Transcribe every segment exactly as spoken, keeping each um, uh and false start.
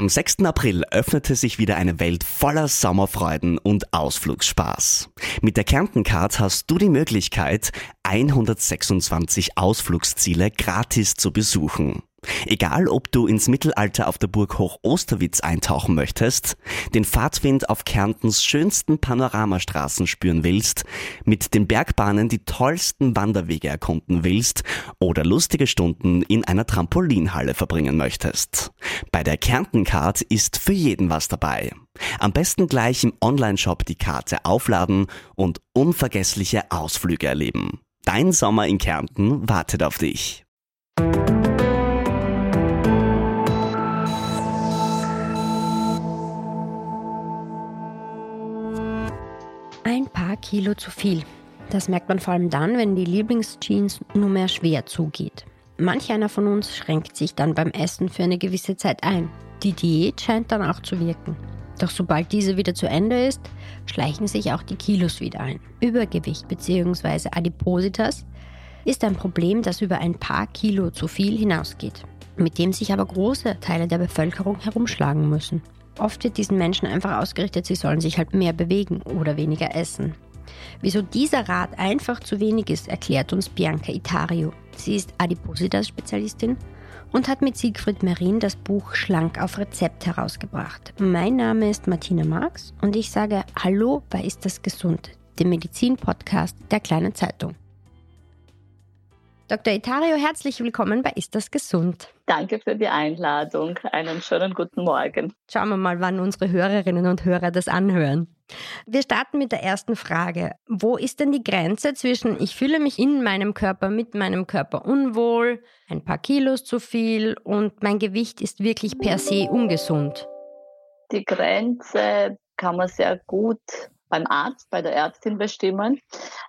Am sechsten April öffnete sich wieder eine Welt voller Sommerfreuden und Ausflugsspaß. Mit der Kärntencard hast du die Möglichkeit, hundertsechsundzwanzig Ausflugsziele gratis zu besuchen. Egal, ob du ins Mittelalter auf der Burg Hochosterwitz eintauchen möchtest, den Fahrtwind auf Kärntens schönsten Panoramastraßen spüren willst, mit den Bergbahnen die tollsten Wanderwege erkunden willst oder lustige Stunden in einer Trampolinhalle verbringen möchtest. Bei der Kärntencard ist für jeden was dabei. Am besten gleich im Onlineshop die Karte aufladen und unvergessliche Ausflüge erleben. Dein Sommer in Kärnten wartet auf dich. Ein paar Kilo zu viel. Das merkt man vor allem dann, wenn die Lieblingsjeans nur mehr schwer zugeht. Manch einer von uns schränkt sich dann beim Essen für eine gewisse Zeit ein. Die Diät scheint dann auch zu wirken. Doch sobald diese wieder zu Ende ist, schleichen sich auch die Kilos wieder ein. Übergewicht bzw. Adipositas ist ein Problem, das über ein paar Kilo zu viel hinausgeht, mit dem sich aber große Teile der Bevölkerung herumschlagen müssen. Oft wird diesen Menschen einfach ausgerichtet, sie sollen sich halt mehr bewegen oder weniger essen. Wieso dieser Rat einfach zu wenig ist, erklärt uns Bianca Itariu. Sie ist Adipositas-Spezialistin und hat mit Siegfried Marin das Buch Schlank auf Rezept herausgebracht. Mein Name ist Martina Marx und ich sage Hallo bei Ist das gesund, dem Medizin-Podcast der Kleinen Zeitung. Doktor Itariu, herzlich willkommen bei Ist das gesund? Danke für die Einladung. Einen schönen guten Morgen. Schauen wir mal, wann unsere Hörerinnen und Hörer das anhören. Wir starten mit der ersten Frage. Wo ist denn die Grenze zwischen ich fühle mich in meinem Körper, mit meinem Körper unwohl, ein paar Kilos zu viel und mein Gewicht ist wirklich per se ungesund? Die Grenze kann man sehr gut beim Arzt, bei der Ärztin bestimmen.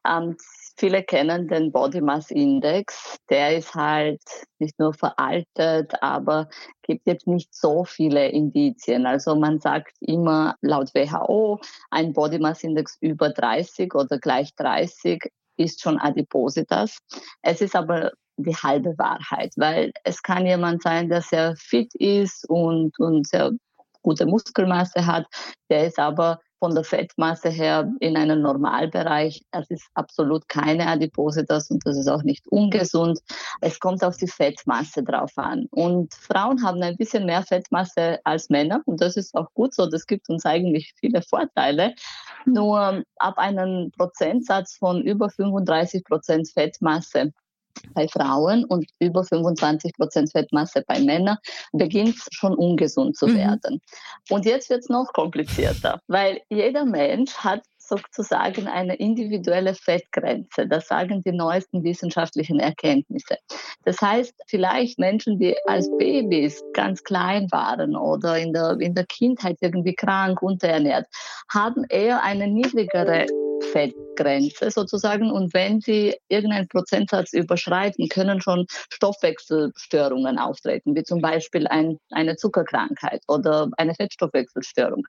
Ähm, Viele kennen den Body Mass Index, der ist halt nicht nur veraltet, aber gibt jetzt nicht so viele Indizien. Also man sagt immer laut W H O, ein Body Mass Index über dreißig oder gleich dreißig ist schon Adipositas. Es ist aber die halbe Wahrheit, weil es kann jemand sein, der sehr fit ist und, und sehr gute Muskelmasse hat, der ist aber von der Fettmasse her in einem Normalbereich. Es ist absolut keine Adipositas und das ist auch nicht ungesund. Es kommt auf die Fettmasse drauf an. Und Frauen haben ein bisschen mehr Fettmasse als Männer und das ist auch gut so. Das gibt uns eigentlich viele Vorteile. Nur ab einem Prozentsatz von über fünfunddreißig Prozent Fettmasse bei Frauen und über fünfundzwanzig Prozent Fettmasse bei Männern beginnt schon ungesund zu werden. Mhm. Und jetzt wird es noch komplizierter, weil jeder Mensch hat sozusagen eine individuelle Fettgrenze. Das sagen die neuesten wissenschaftlichen Erkenntnisse. Das heißt, vielleicht Menschen, die als Babys ganz klein waren oder in der, in der Kindheit irgendwie krank, unterernährt, haben eher eine niedrigere Fettgrenze sozusagen und wenn sie irgendeinen Prozentsatz überschreiten, können schon Stoffwechselstörungen auftreten, wie zum Beispiel ein, eine Zuckerkrankheit oder eine Fettstoffwechselstörung.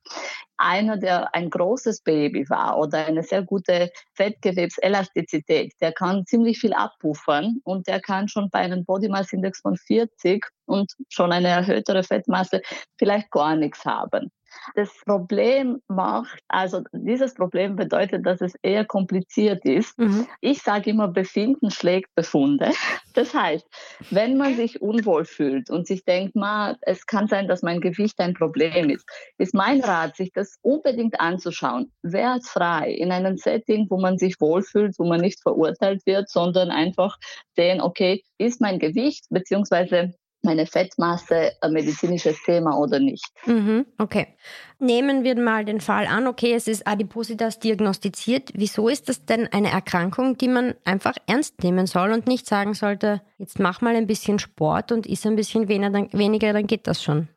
Einer, der ein großes Baby war oder eine sehr gute Fettgewebselastizität, der kann ziemlich viel abpuffern und der kann schon bei einem Body Mass Index von vierzig und schon eine erhöhtere Fettmasse vielleicht gar nichts haben. Das Problem macht, also dieses Problem bedeutet, dass es eher kompliziert ist. Mhm. Ich sage immer, Befinden schlägt Befunde. Das heißt, wenn man sich unwohl fühlt und sich denkt, ma, es kann sein, dass mein Gewicht ein Problem ist, ist mein Rat, sich das unbedingt anzuschauen. Wertfrei, in einem Setting, wo man sich wohlfühlt, wo man nicht verurteilt wird, sondern einfach sehen, okay, ist mein Gewicht beziehungsweise meine Fettmasse ein medizinisches Thema oder nicht. Mhm, okay. Nehmen wir mal den Fall an, okay, es ist Adipositas diagnostiziert. Wieso ist das denn eine Erkrankung, die man einfach ernst nehmen soll und nicht sagen sollte, jetzt mach mal ein bisschen Sport und iss ein bisschen weniger, dann geht das schon?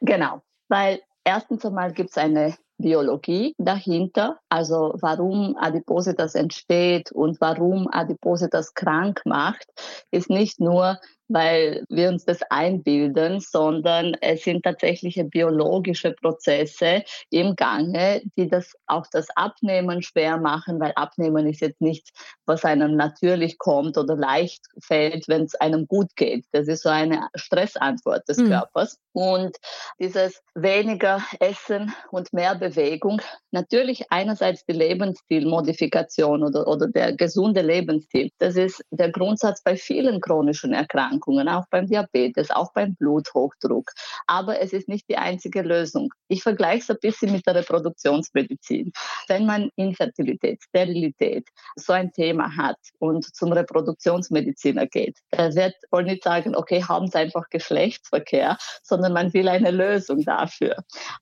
Genau, weil erstens einmal gibt es eine Biologie dahinter. Also warum Adipositas entsteht und warum Adipositas krank macht, ist nicht nur, weil wir uns das einbilden, sondern es sind tatsächliche biologische Prozesse im Gange, die das auch das Abnehmen schwer machen, weil Abnehmen ist jetzt nichts, was einem natürlich kommt oder leicht fällt, wenn es einem gut geht. Das ist so eine Stressantwort des mhm. Körpers. Und dieses weniger Essen und mehr Bewegung, natürlich einerseits die Lebensstilmodifikation oder, oder der gesunde Lebensstil, das ist der Grundsatz bei vielen chronischen Erkrankungen. Auch beim Diabetes, auch beim Bluthochdruck. Aber es ist nicht die einzige Lösung. Ich vergleiche es ein bisschen mit der Reproduktionsmedizin. Wenn man Infertilität, Sterilität, so ein Thema hat und zum Reproduktionsmediziner geht, der wird wohl nicht sagen, okay, haben Sie einfach Geschlechtsverkehr, sondern man will eine Lösung dafür.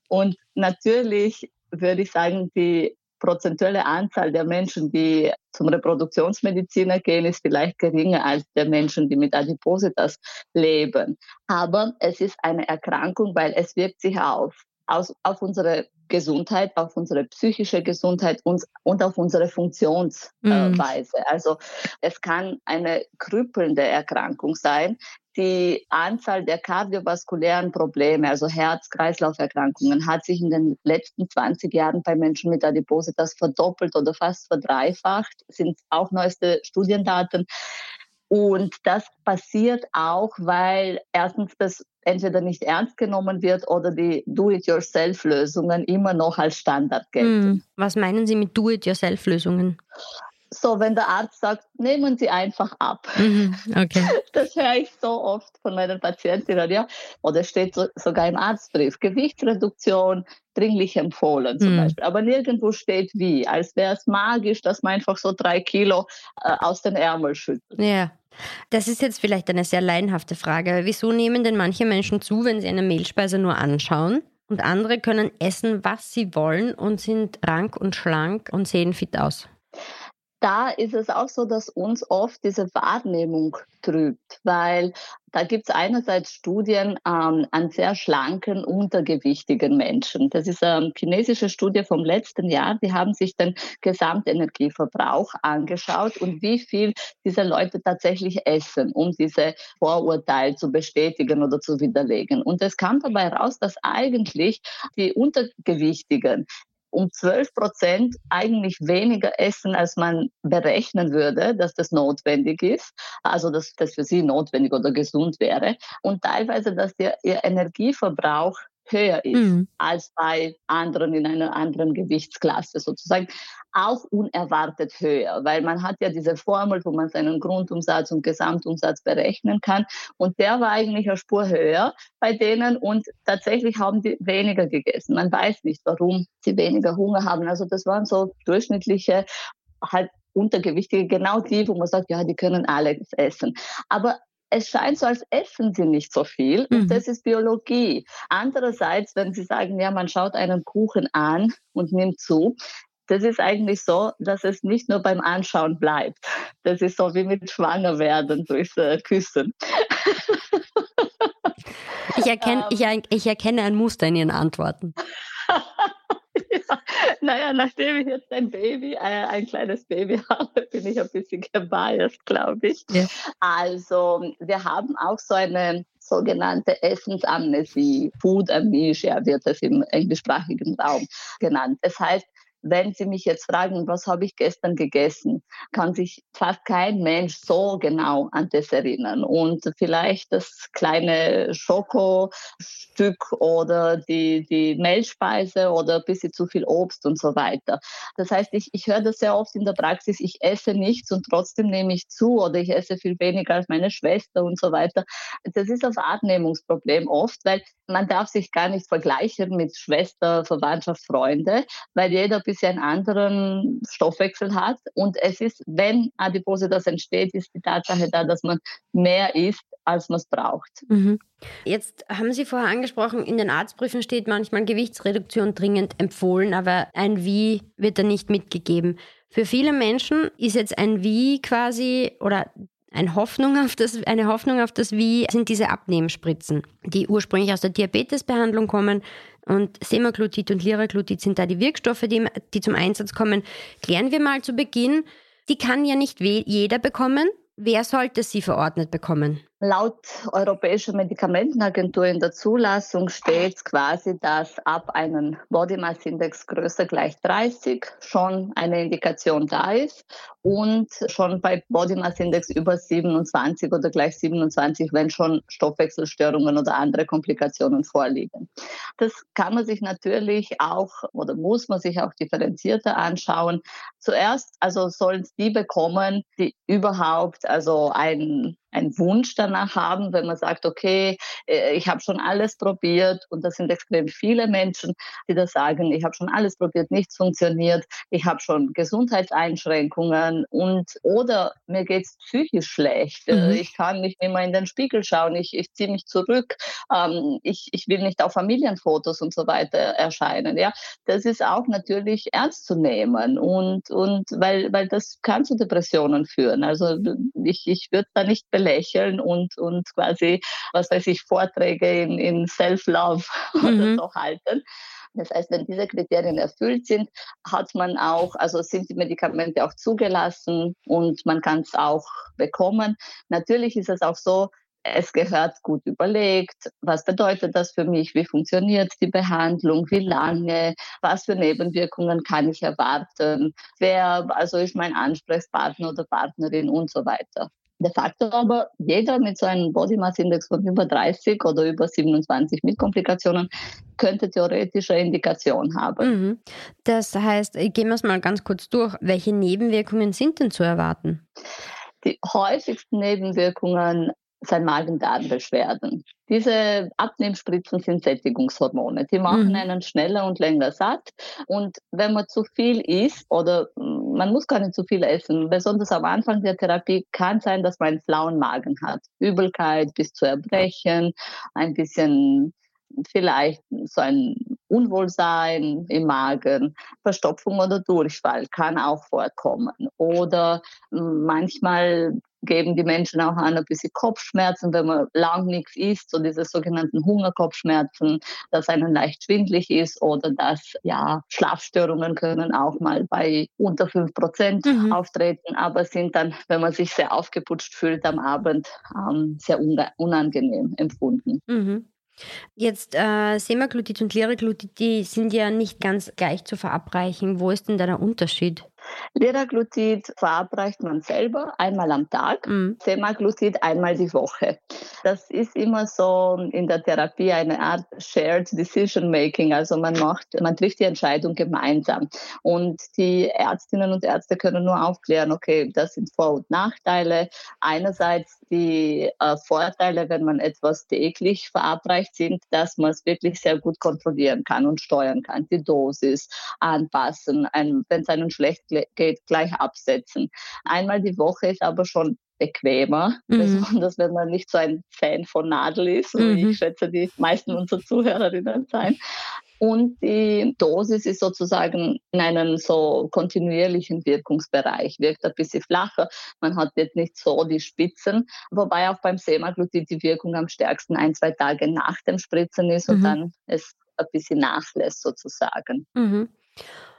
Und natürlich würde ich sagen, die prozentuelle Anzahl der Menschen, die zum Reproduktionsmediziner gehen, ist vielleicht geringer als der Menschen, die mit Adipositas leben. Aber es ist eine Erkrankung, weil es wirkt sich auf, aus, auf unsere Gesundheit, auf unsere psychische Gesundheit und, und auf unsere Funktionsweise. Mm. Also es kann eine krüppelnde Erkrankung sein. Die Anzahl der kardiovaskulären Probleme, also Herz-Kreislauf-Erkrankungen, hat sich in den letzten zwanzig Jahren bei Menschen mit Adipositas verdoppelt oder fast verdreifacht. Das sind auch neueste Studiendaten. Und das passiert auch, weil erstens das entweder nicht ernst genommen wird oder die Do-it-yourself-Lösungen immer noch als Standard gelten. Was meinen Sie mit Do-it-yourself-Lösungen? So, wenn der Arzt sagt, nehmen Sie einfach ab. Okay. Das höre ich so oft von meinen Patientinnen. Ja. Oder steht so, sogar im Arztbrief, Gewichtsreduktion dringlich empfohlen zum mm. Beispiel. Aber nirgendwo steht wie, als wäre es magisch, dass man einfach so drei Kilo äh, aus den Ärmeln schüttelt. Ja. Yeah. Das ist jetzt vielleicht eine sehr laienhafte Frage. Wieso nehmen denn manche Menschen zu, wenn sie eine Mehlspeise nur anschauen? Und andere können essen, was sie wollen und sind rank und schlank und sehen fit aus. Da ist es auch so, dass uns oft diese Wahrnehmung trübt, weil da gibt es einerseits Studien ähm, an sehr schlanken, untergewichtigen Menschen. Das ist eine chinesische Studie vom letzten Jahr. Die haben sich den Gesamtenergieverbrauch angeschaut und wie viel diese Leute tatsächlich essen, um diese Vorurteile zu bestätigen oder zu widerlegen. Und es kam dabei raus, dass eigentlich die Untergewichtigen um zwölf Prozent eigentlich weniger essen, als man berechnen würde, dass das notwendig ist, also dass das für sie notwendig oder gesund wäre und teilweise, dass der, ihr Energieverbrauch höher ist mhm. als bei anderen in einer anderen Gewichtsklasse sozusagen, auch unerwartet höher, weil man hat ja diese Formel, wo man seinen Grundumsatz und Gesamtumsatz berechnen kann und der war eigentlich eine Spur höher bei denen und tatsächlich haben die weniger gegessen. Man weiß nicht, warum sie weniger Hunger haben. Also das waren so durchschnittliche, halt Untergewichtige, genau die, wo man sagt, ja, die können alles essen. Aber es scheint so, als essen sie nicht so viel und mhm. das ist Biologie. Andererseits, wenn Sie sagen, ja, man schaut einen Kuchen an und nimmt zu, das ist eigentlich so, dass es nicht nur beim Anschauen bleibt. Das ist so wie mit Schwangerwerden durchs äh, Küssen. Ich erkenne, ich, er, ich erkenne ein Muster in Ihren Antworten. Ja, naja, nachdem ich jetzt ein Baby, äh, ein kleines Baby habe, bin ich ein bisschen gebiased, glaube ich. Ja. Also wir haben auch so eine sogenannte Essensamnesie, Food Amnesia wird das im englischsprachigen Raum genannt. Das heißt, wenn Sie mich jetzt fragen, was habe ich gestern gegessen, kann sich fast kein Mensch so genau an das erinnern. Und vielleicht das kleine Schokostück oder die, die Mehlspeise oder ein bisschen zu viel Obst und so weiter. Das heißt, ich, ich höre das sehr oft in der Praxis, ich esse nichts und trotzdem nehme ich zu oder ich esse viel weniger als meine Schwester und so weiter. Das ist ein Wahrnehmungsproblem oft, weil man darf sich gar nicht vergleichen mit Schwester, Verwandtschaft, Freunde, weil jeder ein bisschen anderen Stoffwechsel hat. Und es ist, wenn Adipositas entsteht, ist die Tatsache da, dass man mehr isst, als man es braucht. Mhm. Jetzt haben Sie vorher angesprochen, in den Arztbriefen steht manchmal Gewichtsreduktion dringend empfohlen, aber ein Wie wird da nicht mitgegeben. Für viele Menschen ist jetzt ein Wie quasi oder Eine Hoffnung auf das, eine Hoffnung auf das Wie sind diese Abnehmspritzen, die ursprünglich aus der Diabetesbehandlung kommen, Und Semaglutid und Liraglutid sind da die Wirkstoffe, die, die zum Einsatz kommen. Klären wir mal zu Beginn, die kann ja nicht jeder bekommen. Wer sollte sie verordnet bekommen? Laut Europäischer Medikamentenagentur in der Zulassung steht quasi, dass ab einem Body Mass Index größer gleich dreißig schon eine Indikation da ist und schon bei Body Mass Index über siebenundzwanzig oder gleich siebenundzwanzig, wenn schon Stoffwechselstörungen oder andere Komplikationen vorliegen. Das kann man sich natürlich auch oder muss man sich auch differenzierter anschauen. Zuerst also sollen die bekommen, die überhaupt also ein einen Wunsch danach haben, wenn man sagt, okay, ich habe schon alles probiert, und das sind extrem viele Menschen, die das sagen, ich habe schon alles probiert, nichts funktioniert, ich habe schon Gesundheitseinschränkungen und oder mir geht es psychisch schlecht, mhm. ich kann nicht mehr in den Spiegel schauen, ich, ich ziehe mich zurück, ähm, ich, ich will nicht auf Familienfotos und so weiter erscheinen. Ja? Das ist auch natürlich ernst zu nehmen und, und weil, weil das kann zu Depressionen führen. Also ich, ich würde da nicht belächeln lächeln und, und quasi, was weiß ich, Vorträge in, in Self-Love mhm. oder so halten. Das heißt, wenn diese Kriterien erfüllt sind, hat man auch, also sind die Medikamente auch zugelassen und man kann es auch bekommen. Natürlich ist es auch so, es gehört gut überlegt, was bedeutet das für mich, wie funktioniert die Behandlung, wie lange, was für Nebenwirkungen kann ich erwarten, wer also ist mein Ansprechpartner oder Partnerin und so weiter. De facto aber jeder mit so einem Body Mass Index von über dreißig oder über siebenundzwanzig mit Komplikationen könnte theoretische Indikation haben. Mhm. Das heißt, gehen wir es mal ganz kurz durch. Welche Nebenwirkungen sind denn zu erwarten? Die häufigsten Nebenwirkungen sind Magen-Darm-Beschwerden. Diese Abnehmspritzen sind Sättigungshormone. Die machen mhm. einen schneller und länger satt. Und wenn man zu viel isst oder man muss gar nicht zu viel essen, besonders am Anfang der Therapie kann sein, dass man einen flauen Magen hat. Übelkeit bis zu Erbrechen, ein bisschen vielleicht so ein Unwohlsein im Magen, Verstopfung oder Durchfall kann auch vorkommen. Oder manchmal geben die Menschen auch an ein bisschen Kopfschmerzen, wenn man lang nichts isst, so diese sogenannten Hungerkopfschmerzen, dass einem leicht schwindelig ist oder dass ja Schlafstörungen können auch mal bei unter fünf Prozent mhm. auftreten, aber sind dann, wenn man sich sehr aufgeputscht fühlt am Abend, ähm, sehr unangenehm empfunden. Mhm. Jetzt äh, Semaglutid und Liraglutid, die sind ja nicht ganz gleich zu verabreichen. Wo ist denn da der Unterschied? Liraglutid verabreicht man selber einmal am Tag, mm. Semaglutid einmal die Woche. Das ist immer so in der Therapie eine Art Shared Decision Making, also man macht, man trifft die Entscheidung gemeinsam und die Ärztinnen und Ärzte können nur aufklären, okay, das sind Vor- und Nachteile. Einerseits die äh, Vorteile, wenn man etwas täglich verabreicht, sind, dass man es wirklich sehr gut kontrollieren kann und steuern kann, die Dosis anpassen, wenn es einem schlecht geht, gleich absetzen. Einmal die Woche ist aber schon bequemer, mhm. besonders wenn man nicht so ein Fan von Nadel ist, und mhm. ich schätze, die meisten unserer Zuhörerinnen sein. Und die Dosis ist sozusagen in einem so kontinuierlichen Wirkungsbereich, wirkt ein bisschen flacher, man hat jetzt nicht so die Spitzen, wobei auch beim Semaglutid die Wirkung am stärksten ein, zwei Tage nach dem Spritzen ist und mhm. dann es ein bisschen nachlässt sozusagen. Mhm.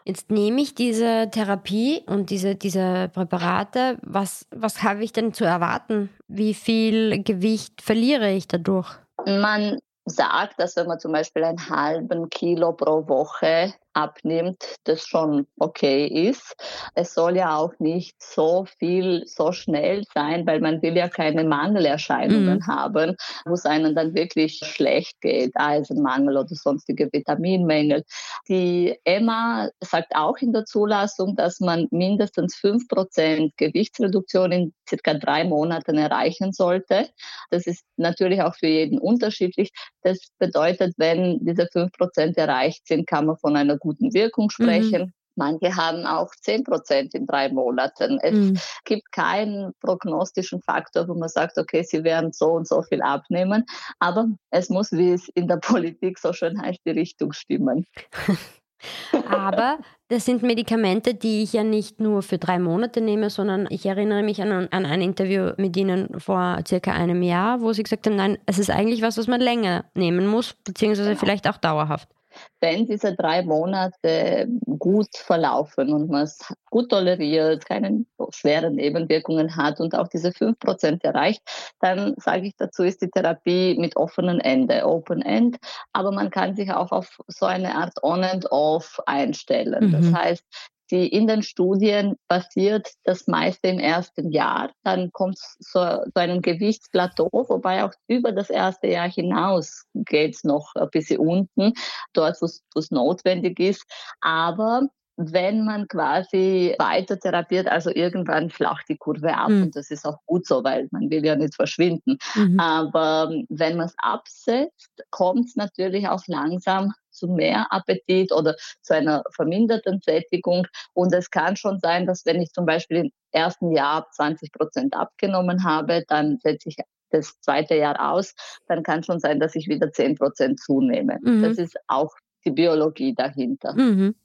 Jetzt nehme ich diese Therapie und diese, diese Präparate. Was, was habe ich denn zu erwarten? Wie viel Gewicht verliere ich dadurch? Man sagt, dass wenn man zum Beispiel einen halben Kilo pro Woche abnimmt, das schon okay ist. Es soll ja auch nicht so viel, so schnell sein, weil man will ja keine Mangelerscheinungen mhm. haben, wo es einem dann wirklich schlecht geht, Eisenmangel oder sonstige Vitaminmängel. Die E M A sagt auch in der Zulassung, dass man mindestens fünf Prozent Gewichtsreduktion in circa drei Monaten erreichen sollte. Das ist natürlich auch für jeden unterschiedlich. Das bedeutet, wenn diese fünf Prozent erreicht sind, kann man von einer guten Wirkung sprechen. Mhm. Manche haben auch zehn Prozent in drei Monaten. Es mhm. gibt keinen prognostischen Faktor, wo man sagt, okay, sie werden so und so viel abnehmen. Aber es muss, wie es in der Politik so schön heißt, die Richtung stimmen. Aber das sind Medikamente, die ich ja nicht nur für drei Monate nehme, sondern ich erinnere mich an, an ein Interview mit Ihnen vor circa einem Jahr, wo Sie gesagt haben, nein, es ist eigentlich was, was man länger nehmen muss, beziehungsweise genau. vielleicht auch dauerhaft. wenn diese drei Monate gut verlaufen und man es gut toleriert, keine schweren Nebenwirkungen hat und auch diese fünf Prozent erreicht, dann sage ich dazu, ist die Therapie mit offenem Ende, Open End. Aber man kann sich auch auf so eine Art On and Off einstellen. Mhm. Das heißt, die in den Studien passiert das meiste im ersten Jahr. Dann kommt es zu, zu einem Gewichtsplateau, wobei auch über das erste Jahr hinaus geht es noch ein bisschen unten, dort, wo es notwendig ist. Aber wenn man quasi weiter therapiert, also irgendwann flacht die Kurve ab, mhm. und das ist auch gut so, weil man will ja nicht verschwinden. Mhm. Aber wenn man es absetzt, kommt es natürlich auch langsam zu mehr Appetit oder zu einer verminderten Sättigung. Und es kann schon sein, dass wenn ich zum Beispiel im ersten Jahr zwanzig Prozent abgenommen habe, dann setze ich das zweite Jahr aus, dann kann schon sein, dass ich wieder zehn Prozent zunehme. Mhm. Das ist auch die Biologie dahinter. Mhm.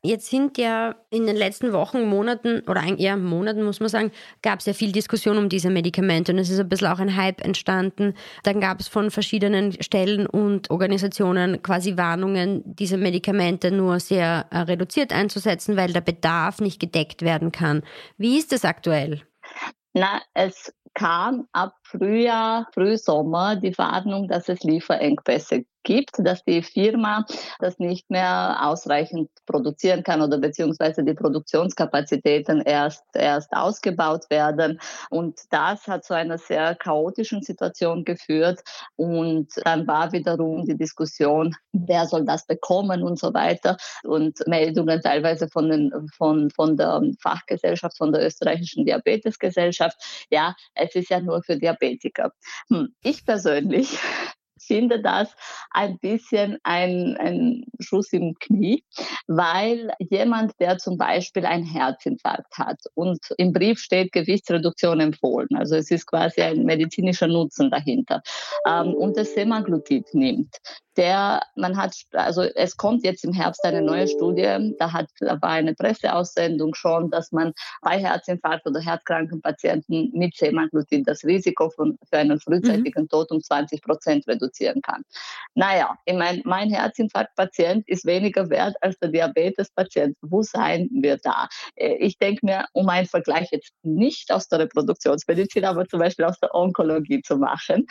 Jetzt sind ja in den letzten Wochen, Monaten oder eher Monaten, muss man sagen, gab es ja viel Diskussion um diese Medikamente und es ist ein bisschen auch ein Hype entstanden. Dann gab es von verschiedenen Stellen und Organisationen quasi Warnungen, diese Medikamente nur sehr reduziert einzusetzen, weil der Bedarf nicht gedeckt werden kann. Wie ist das aktuell? Na, es kam ab Frühjahr, Frühsommer die Warnung, dass es Lieferengpässe gibt, dass die Firma das nicht mehr ausreichend produzieren kann oder beziehungsweise die Produktionskapazitäten erst, erst ausgebaut werden. Und das hat zu einer sehr chaotischen Situation geführt. Und dann war wiederum die Diskussion, wer soll das bekommen und so weiter. Und Meldungen teilweise von, den, von, von der Fachgesellschaft, von der österreichischen Diabetesgesellschaft. Ja, es ist ja nur für Diabetiker. Hm. Ich persönlich finde das ein bisschen ein, ein Schuss im Knie, weil jemand, der zum Beispiel einen Herzinfarkt hat und im Brief steht Gewichtsreduktion empfohlen, also es ist quasi ein medizinischer Nutzen dahinter, ähm, und das Semaglutid nimmt, der, man hat, also es kommt jetzt im Herbst eine neue Studie, da hat, da war eine Presseaussendung schon, dass man bei Herzinfarkt oder herzkranken Patienten mit Semaglutid das Risiko von, für einen frühzeitigen mhm. Tod um zwanzig Prozent reduzieren kann. Naja, ich meine, mein Herzinfarktpatient ist weniger wert als der Diabetespatient. Wo seien wir da? Ich denke mir, um einen Vergleich jetzt nicht aus der Reproduktionsmedizin, aber zum Beispiel aus der Onkologie zu machen.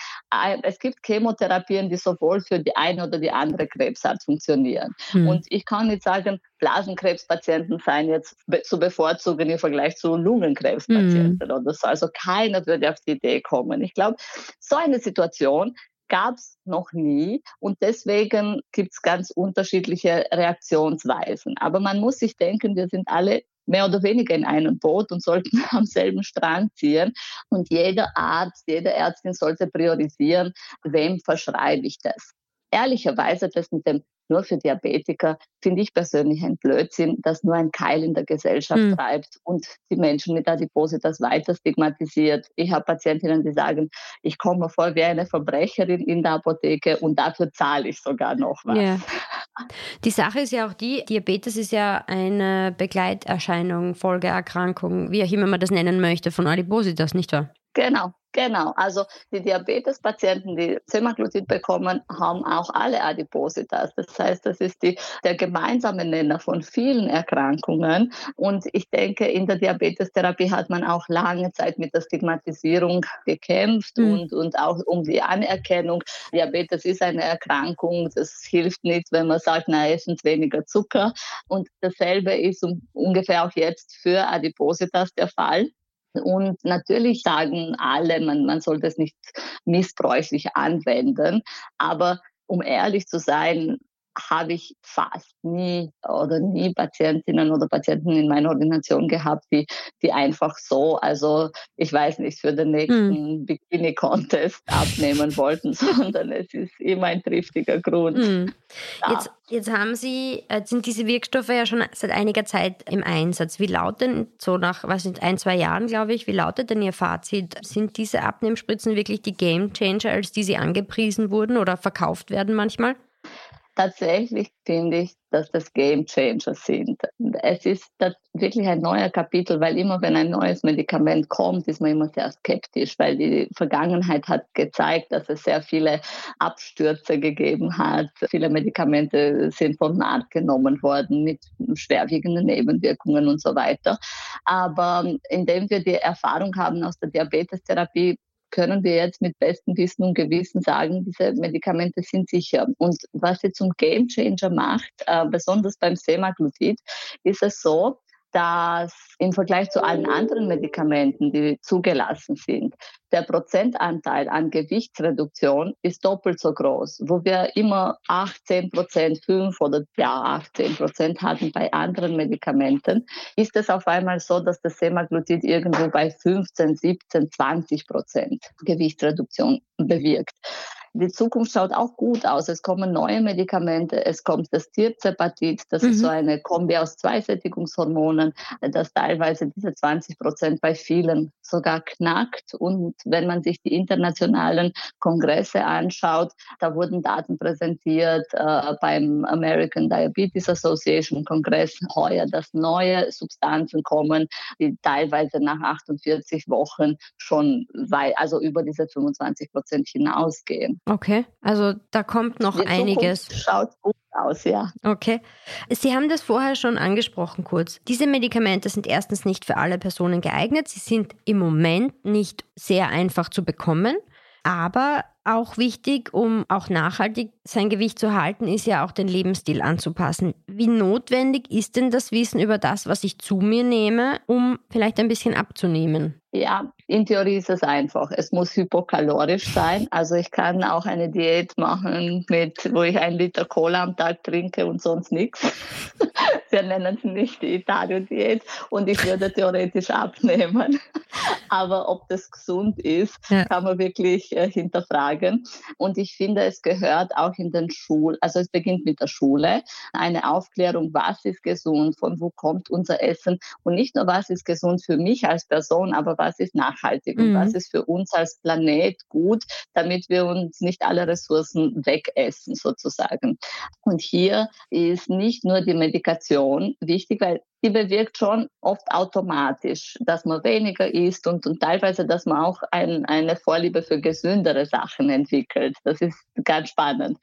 Es gibt Chemotherapien, die sowohl für die eine oder die andere Krebsart funktionieren. Hm. Und ich kann nicht sagen, Blasenkrebspatienten seien jetzt zu bevorzugen im Vergleich zu Lungenkrebspatienten hm. oder so. Also keiner würde auf die Idee kommen. Ich glaube, so eine Situation gab es noch nie und deswegen gibt es ganz unterschiedliche Reaktionsweisen. Aber man muss sich denken, wir sind alle mehr oder weniger in einem Boot und sollten am selben Strang ziehen. Und jeder Arzt, jede Ärztin sollte priorisieren, wem verschreibe ich das. Ehrlicherweise, das mit dem nur für Diabetiker finde ich persönlich ein Blödsinn, dass nur ein Keil in der Gesellschaft mhm. treibt und die Menschen mit Adipositas weiter stigmatisiert. Ich habe Patientinnen, die sagen, ich komme mir vor wie eine Verbrecherin in der Apotheke und dafür zahle ich sogar noch was. Yeah. Die Sache ist ja auch die, Diabetes ist ja eine Begleiterscheinung, Folgeerkrankung, wie auch immer man das nennen möchte, von Adipositas, nicht wahr? Genau. Genau, also die Diabetespatienten, die Semaglutid bekommen, haben auch alle Adipositas. Das heißt, das ist die, der gemeinsame Nenner von vielen Erkrankungen. Und ich denke, in der Diabetestherapie hat man auch lange Zeit mit der Stigmatisierung gekämpft mhm. und, und auch um die Anerkennung. Diabetes ist eine Erkrankung, das hilft nicht, wenn man sagt, na, essen weniger Zucker. Und dasselbe ist ungefähr auch jetzt für Adipositas der Fall. Und natürlich sagen alle, man, man soll das nicht missbräuchlich anwenden. Aber um ehrlich zu sein, habe ich fast nie oder nie Patientinnen oder Patienten in meiner Ordination gehabt, die, die einfach so, also ich weiß nicht, für den nächsten mm. Bikini-Contest abnehmen wollten, sondern es ist immer ein triftiger Grund. Mm. Jetzt, jetzt haben Sie, sind diese Wirkstoffe ja schon seit einiger Zeit im Einsatz. Wie lautet denn, so nach was sind ein, zwei Jahren, glaube ich, wie lautet denn Ihr Fazit? Sind diese Abnehmspritzen wirklich die Game Changer, als die sie angepriesen wurden oder verkauft werden manchmal? Tatsächlich finde ich, dass das Game Changer sind. Es ist wirklich ein neuer Kapitel, weil immer wenn ein neues Medikament kommt, ist man immer sehr skeptisch, weil die Vergangenheit hat gezeigt, dass es sehr viele Abstürze gegeben hat. Viele Medikamente sind vom Markt genommen worden mit schwerwiegenden Nebenwirkungen und so weiter. Aber indem wir die Erfahrung haben aus der Diabetestherapie, können wir jetzt mit bestem Wissen und Gewissen sagen, diese Medikamente sind sicher. Und was sie zum Game Changer macht, äh, besonders beim Semaglutid, ist es so, dass im Vergleich zu allen anderen Medikamenten, die zugelassen sind, der Prozentanteil an Gewichtsreduktion ist doppelt so groß. Wo wir immer achtzehn Prozent, fünf oder ja, achtzehn Prozent hatten bei anderen Medikamenten, ist es auf einmal so, dass das Semaglutid irgendwo bei fünfzehn, siebzehn, zwanzig Prozent Gewichtsreduktion bewirkt. Die Zukunft schaut auch gut aus. Es kommen neue Medikamente, es kommt das Tirzepatid, das mhm. ist so eine Kombi aus zwei Sättigungshormonen, das teilweise diese zwanzig Prozent bei vielen sogar knackt. Und wenn man sich die internationalen Kongresse anschaut, da wurden Daten präsentiert äh, beim American Diabetes Association Kongress heuer, dass neue Substanzen kommen, die teilweise nach achtundvierzig Wochen schon wei- also über diese fünfundzwanzig Prozent hinausgehen. Okay, also da kommt noch die einiges. Schaut gut aus, ja. Okay. Sie haben das vorher schon angesprochen kurz. Diese Medikamente sind erstens nicht für alle Personen geeignet. Sie sind im Moment nicht sehr einfach zu bekommen. Aber auch wichtig, um auch nachhaltig sein Gewicht zu halten, ist ja auch den Lebensstil anzupassen. Wie notwendig ist denn das Wissen über das, was ich zu mir nehme, um vielleicht ein bisschen abzunehmen? Ja, in Theorie ist es einfach. Es muss hypokalorisch sein. Also ich kann auch eine Diät machen, mit, wo ich einen Liter Cola am Tag trinke und sonst nichts. Wir nennen es nicht die Itariu-Diät und ich würde theoretisch abnehmen. Aber ob das gesund ist, ja. kann man wirklich äh, hinterfragen. Und ich finde, es gehört auch in den Schulen, also es beginnt mit der Schule, eine Aufklärung, was ist gesund, von wo kommt unser Essen und nicht nur, was ist gesund für mich als Person, aber was ist nachhaltig mhm. und was ist für uns als Planet gut, damit wir uns nicht alle Ressourcen wegessen sozusagen. Und hier ist nicht nur die Medikation wichtig, weil die bewirkt schon oft automatisch, dass man weniger isst und, und teilweise, dass man auch ein, eine Vorliebe für gesündere Sachen entwickelt. Das ist ganz spannend.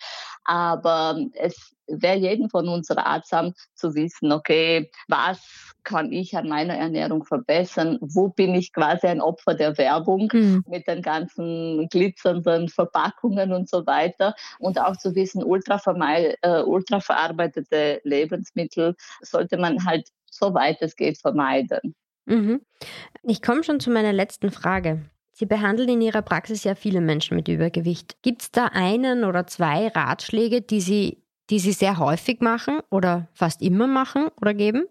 Aber es wäre jedem von uns ratsam zu wissen, okay, was kann ich an meiner Ernährung verbessern? Wo bin ich quasi ein Opfer der Werbung mhm. mit den ganzen glitzernden Verpackungen und so weiter? Und auch zu wissen, ultravermeil, äh, ultraverarbeitete Lebensmittel sollte man halt soweit es geht, vermeiden. Mhm. Ich komme schon zu meiner letzten Frage. Sie behandeln in Ihrer Praxis ja viele Menschen mit Übergewicht. Gibt es da einen oder zwei Ratschläge, die Sie, die Sie sehr häufig machen oder fast immer machen oder geben?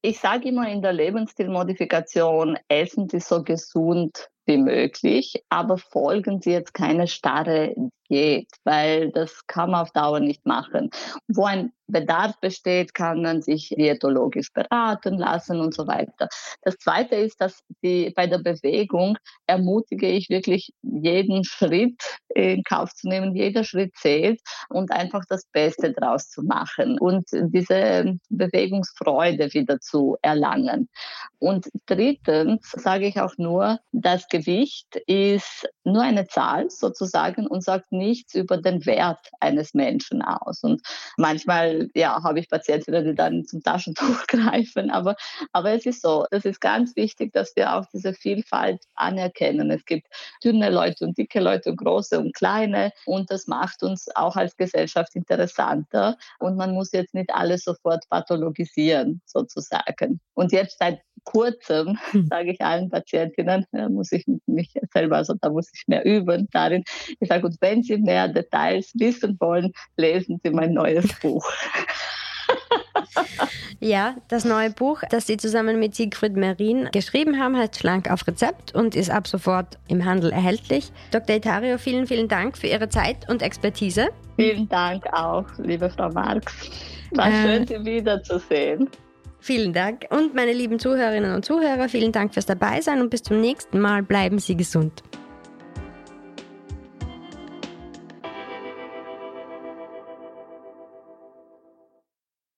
Ich sage immer in der Lebensstilmodifikation, essen Sie so gesund wie möglich, aber folgen Sie jetzt keine starre Diät, weil das kann man auf Dauer nicht machen. Wo ein Bedarf besteht, kann man sich diätologisch beraten lassen und so weiter. Das Zweite ist, dass die, bei der Bewegung ermutige ich wirklich jeden Schritt in Kauf zu nehmen, jeder Schritt zählt und einfach das Beste draus zu machen und diese Bewegungsfreude wieder zu erlangen. Und drittens sage ich auch nur, das Gewicht ist nur eine Zahl sozusagen und sagt nichts über den Wert eines Menschen aus. Und manchmal ja, habe ich Patientinnen, die dann zum Taschentuch greifen, aber, aber es ist so, es ist ganz wichtig, dass wir auch diese Vielfalt anerkennen. Es gibt dünne Leute und dicke Leute und große und kleine und das macht uns auch als Gesellschaft interessanter und man muss jetzt nicht alles sofort pathologisieren sozusagen. Und jetzt seit kurzem hm. sage ich allen Patientinnen, da muss ich mich selber, also da muss ich mehr üben darin. Ich sage, und wenn Sie mehr Details wissen wollen, lesen Sie mein neues Buch. Ja, das neue Buch, das Sie zusammen mit Siegfried Marin geschrieben haben, heißt Schlank auf Rezept und ist ab sofort im Handel erhältlich. Doktor Itariu, vielen, vielen Dank für Ihre Zeit und Expertise. Vielen Dank auch, liebe Frau Marx. War äh, schön, Sie wiederzusehen. Vielen Dank. Und meine lieben Zuhörerinnen und Zuhörer, vielen Dank fürs Dabeisein und bis zum nächsten Mal. Bleiben Sie gesund.